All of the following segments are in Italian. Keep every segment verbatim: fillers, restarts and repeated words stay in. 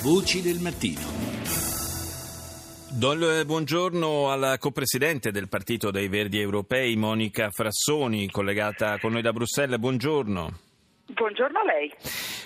Voci del mattino. Buongiorno alla copresidente del Partito dei Verdi Europei, Monica Frassoni, collegata con noi da Bruxelles. Buongiorno. Buongiorno a lei.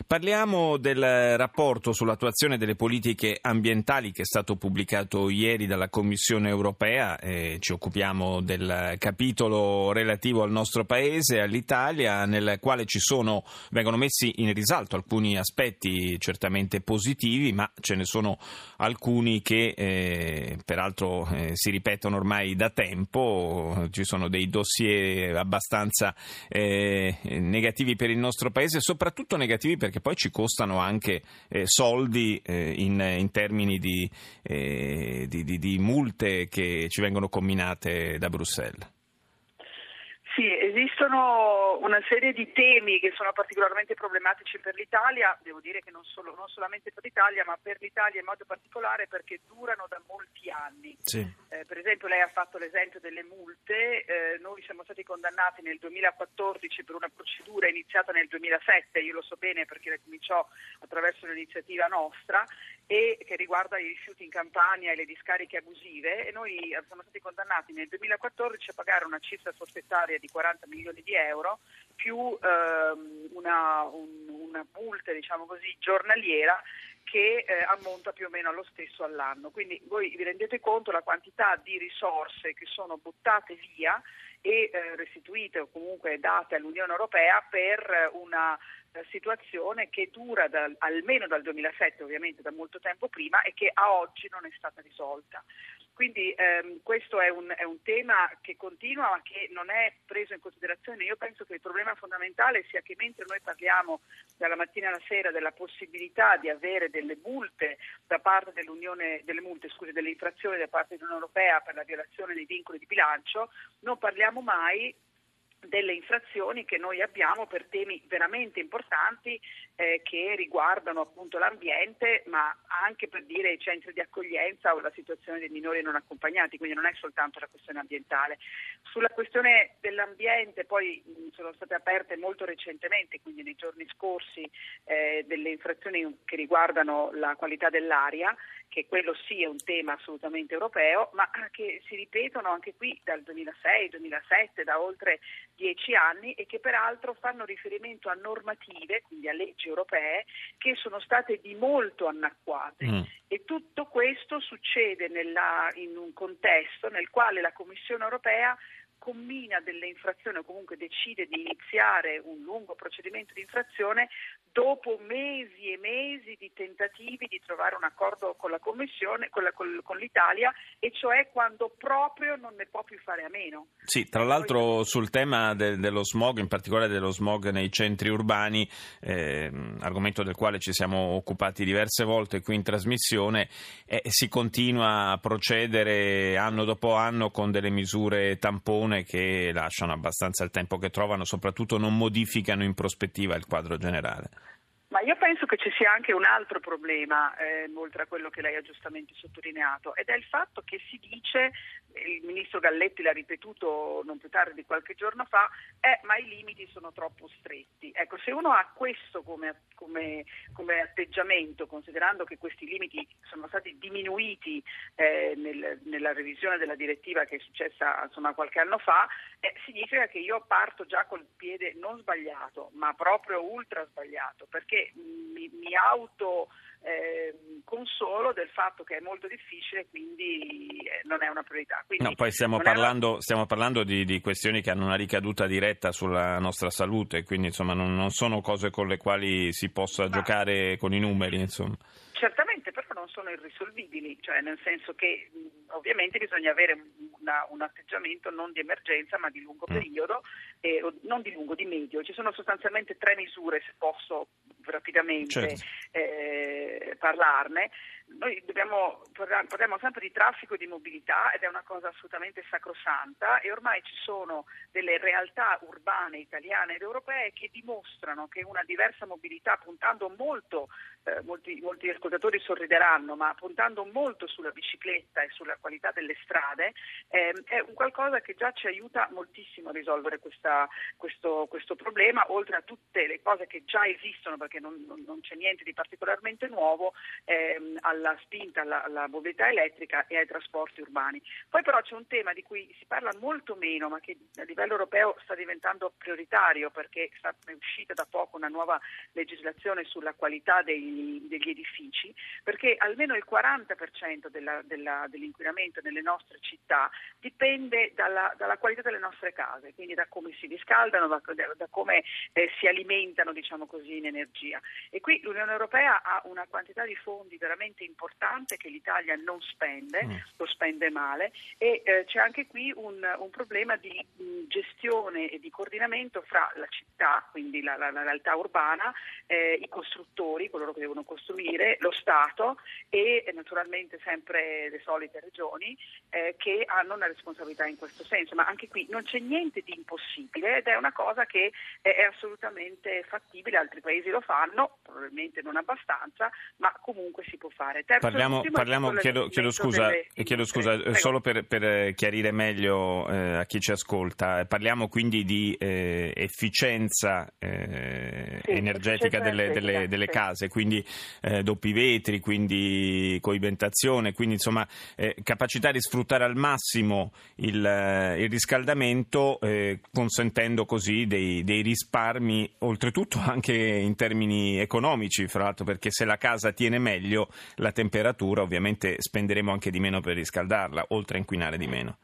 Parliamo del rapporto sull'attuazione delle politiche ambientali che è stato pubblicato ieri dalla Commissione Europea. E ci occupiamo del capitolo relativo al nostro paese, all'Italia, nel quale ci sono vengono messi in risalto alcuni aspetti certamente positivi, ma ce ne sono alcuni che eh, peraltro eh, si ripetono ormai da tempo. Ci sono dei dossier abbastanza eh, negativi per il nostro paese. paese, soprattutto negativi perché poi ci costano anche eh, soldi eh, in, in termini di, eh, di, di, di multe che ci vengono comminate da Bruxelles. Sì, esistono una serie di temi che sono particolarmente problematici per l'Italia, devo dire che non, solo, non solamente per l'Italia, ma per l'Italia in modo particolare perché durano da molti anni. Sì. Eh, per esempio lei ha fatto l'esempio delle multe, eh, noi siamo stati condannati nel duemilaquattordici per una procedura iniziata nel duemilasette, io lo so bene perché la cominciò attraverso un'iniziativa nostra, e che riguarda i rifiuti in Campania e le discariche abusive, e noi siamo stati condannati nel duemilaquattordici a pagare una cifra forfettaria di quaranta milioni di euro più ehm, una, un, una multa, diciamo così, giornaliera che eh, ammonta più o meno allo stesso all'anno. Quindi voi vi rendete conto la quantità di risorse che sono buttate via e eh, restituite o comunque date all'Unione Europea per una situazione che dura dal, almeno dal duemilasette, ovviamente da molto tempo prima, e che a oggi non è stata risolta. Quindi ehm, questo è un, è un tema che continua ma che non è preso in considerazione. Io penso che il problema fondamentale sia che mentre noi parliamo dalla mattina alla sera della possibilità di avere delle multe da parte dell'Unione, delle multe, scusi, delle infrazioni da parte dell'Unione Europea per la violazione dei vincoli di bilancio, non parliamo mai delle infrazioni che noi abbiamo per temi veramente importanti eh, che riguardano appunto l'ambiente, ma anche per dire i centri di accoglienza o la situazione dei minori non accompagnati, quindi non è soltanto la questione ambientale. Sulla questione dell'ambiente poi mh, sono state aperte molto recentemente, quindi nei giorni scorsi, eh, delle infrazioni che riguardano la qualità dell'aria, che quello sì è un tema assolutamente europeo, ma che si ripetono anche qui dal duemilasei duemilasette, da oltre dieci anni, e che peraltro fanno riferimento a normative, quindi a leggi europee, che sono state di molto annacquate. Mm. E tutto questo succede nella, in un contesto nel quale la Commissione Europea commina delle infrazioni o comunque decide di iniziare un lungo procedimento di infrazione dopo mesi e mesi di tentativi di trovare un accordo con la Commissione, con, la, con, con l'Italia, e cioè quando proprio non ne può più fare a meno. Sì, tra l'altro sul tema de, dello smog, in particolare dello smog nei centri urbani, eh, argomento del quale ci siamo occupati diverse volte qui in trasmissione, eh, si continua a procedere anno dopo anno con delle misure tampone che lasciano abbastanza il tempo che trovano, soprattutto non modificano in prospettiva il quadro generale. Ma io penso che ci sia anche un altro problema, eh, oltre a quello che lei ha giustamente sottolineato, ed è il fatto che si dice, il ministro Galletti l'ha ripetuto non più tardi di qualche giorno fa, eh, ma i limiti sono troppo stretti. Ecco, se uno ha questo come, come, come atteggiamento, considerando che questi limiti sono stati diminuiti eh, nel, nella revisione della direttiva che è successa insomma qualche anno fa, eh, significa che io parto già col piede non sbagliato, ma proprio ultra sbagliato, perché Mi, mi auto eh, consolo del fatto che è molto difficile, quindi eh, non è una priorità. Quindi no, poi stiamo parlando, una... stiamo parlando di, di questioni che hanno una ricaduta diretta sulla nostra salute, quindi insomma non, non sono cose con le quali si possa Ma... giocare con i numeri, insomma. Certamente, però non sono irrisolvibili, cioè nel senso che mh, ovviamente bisogna avere una, un atteggiamento non di emergenza ma di lungo periodo, eh, non di lungo, di medio. Ci sono sostanzialmente tre misure, se posso rapidamente certo. eh, parlarne. Noi dobbiamo, parliamo sempre di traffico e di mobilità ed è una cosa assolutamente sacrosanta, e ormai ci sono delle realtà urbane italiane ed europee che dimostrano che una diversa mobilità, puntando molto eh, molti, molti ascoltatori sorrideranno, ma puntando molto sulla bicicletta e sulla qualità delle strade, eh, è un qualcosa che già ci aiuta moltissimo a risolvere questa, questo, questo problema, oltre a tutte le cose che già esistono, perché non, non, non c'è niente di particolarmente nuovo, eh, alla spinta, alla, alla mobilità elettrica e ai trasporti urbani. Poi però c'è un tema di cui si parla molto meno, ma che a livello europeo sta diventando prioritario, perché è uscita da poco una nuova legislazione sulla qualità dei, degli edifici, perché almeno il quaranta per cento della, della, dell'inquinamento nelle nostre città dipende dalla, dalla qualità delle nostre case, quindi da come si riscaldano, da, da come eh, si alimentano, diciamo così, in energia. E qui l'Unione Europea ha una quantità di fondi veramente importante che l'Italia non spende, mm. lo spende male, e eh, c'è anche qui un, un problema di mh, gestione e di coordinamento fra la città, quindi la, la, la realtà urbana, eh, i costruttori, coloro che devono costruire, lo Stato e eh, naturalmente sempre le solite regioni eh, che hanno una responsabilità in questo senso, ma anche qui non c'è niente di impossibile ed è una cosa che eh, è assolutamente fattibile, altri paesi lo fanno, probabilmente non abbastanza, ma comunque si può fare. Terzo, parliamo, parliamo chiedo, chiedo scusa, delle... chiedo scusa eh, solo per, per chiarire meglio eh, a chi ci ascolta, parliamo quindi di eh, efficienza eh, sì, energetica delle, delle, delle sì. case, quindi eh, doppi vetri, quindi coibentazione, quindi insomma eh, capacità di sfruttare al massimo il, il riscaldamento, eh, consentendo così dei, dei risparmi, oltretutto anche in termini economici, fra l'altro, perché se la casa tiene meglio la temperatura, ovviamente spenderemo anche di meno per riscaldarla, oltre a inquinare di meno.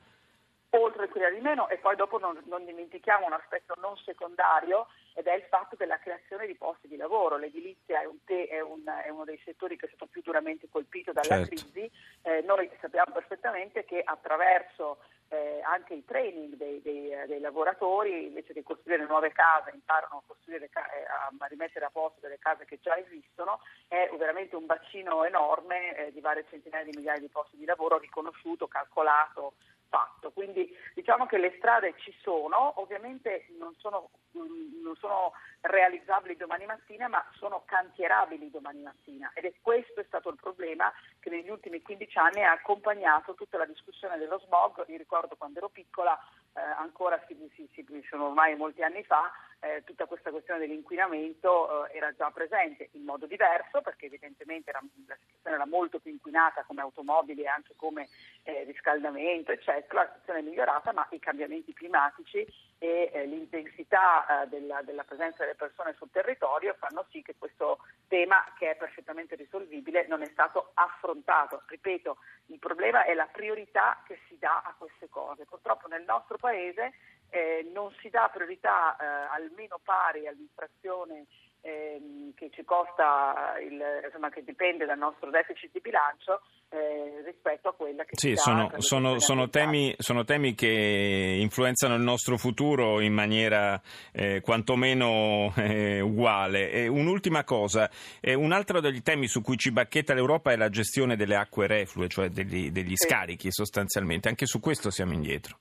Oltre a inquinare di meno, e poi dopo non, non dimentichiamo un aspetto non secondario, ed è il fatto della creazione di posti di lavoro. L'edilizia è, un te, è, un, è uno dei settori che è stato più duramente colpito dalla certo. crisi. Eh, noi sappiamo perfettamente che attraverso eh, anche i training dei, dei, dei lavoratori, invece di costruire nuove case, imparano a, costruire, a rimettere a posto delle case che già esistono. È veramente un bacino enorme eh, di varie centinaia di migliaia di posti di lavoro riconosciuto, calcolato, fatto. Quindi diciamo che le strade ci sono, ovviamente non sono, non sono realizzabili domani mattina, ma sono cantierabili domani mattina, ed è questo è stato il problema che negli ultimi quindici anni ha accompagnato tutta la discussione dello smog. Io ricordo quando ero piccola, eh, ancora si, si, si, sono ormai molti anni fa, eh, tutta questa questione dell'inquinamento eh, era già presente in modo diverso, perché evidentemente era, la situazione era molto più inquinata come automobili e anche come eh, riscaldamento, eccetera. La situazione è migliorata, ma i cambiamenti climatici e eh, l'intensità eh, della, della presenza delle persone sul territorio fanno sì che questo tema, che è perfettamente risolvibile, non è stato affrontato. Ripeto, il problema è la priorità che si dà a queste cose. Purtroppo nel nostro paese eh, non si dà priorità eh, almeno pari all'infrazione Ehm, che ci costa, il, insomma, che dipende dal nostro deficit di bilancio eh, rispetto a quella che sì, ci sono, dà, sono, sono, temi, sono temi che influenzano il nostro futuro in maniera eh, quantomeno eh, uguale. E un'ultima cosa, eh, un altro degli temi su cui ci bacchetta l'Europa è la gestione delle acque reflue, cioè degli, degli sì. scarichi sostanzialmente. Anche su questo siamo indietro.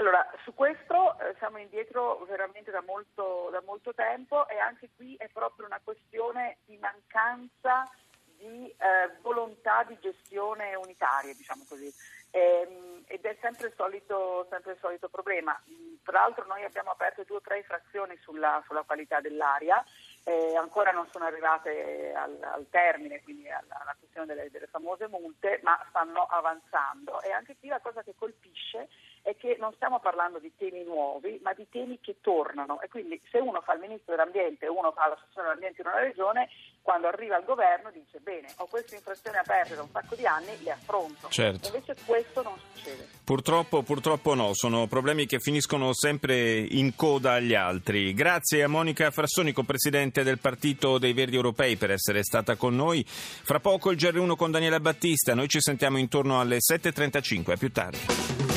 Allora, su questo eh, siamo indietro veramente da molto, da molto tempo, e anche qui è proprio una questione di mancanza di eh, volontà di gestione unitaria, diciamo così. Ehm, ed è sempre il solito, sempre il solito problema. Tra l'altro noi abbiamo aperto due o tre infrazioni sulla, sulla qualità dell'aria, eh, ancora non sono arrivate al, al termine, quindi alla, alla questione delle, delle famose multe, ma stanno avanzando. E anche qui la cosa che colpisce è che non stiamo parlando di temi nuovi, ma di temi che tornano, e quindi se uno fa il ministro dell'ambiente e uno fa l'assessore dell'ambiente in una regione, quando arriva al governo dice: bene, ho queste infrazioni aperte da un sacco di anni, le affronto. Certo. Invece questo non succede. Purtroppo, purtroppo no, sono problemi che finiscono sempre in coda agli altri. Grazie a Monica Frassoni, co-presidente del Partito dei Verdi Europei, per essere stata con noi. Fra poco il G R uno con Daniele Battista, noi ci sentiamo intorno alle sette e trentacinque, a più tardi.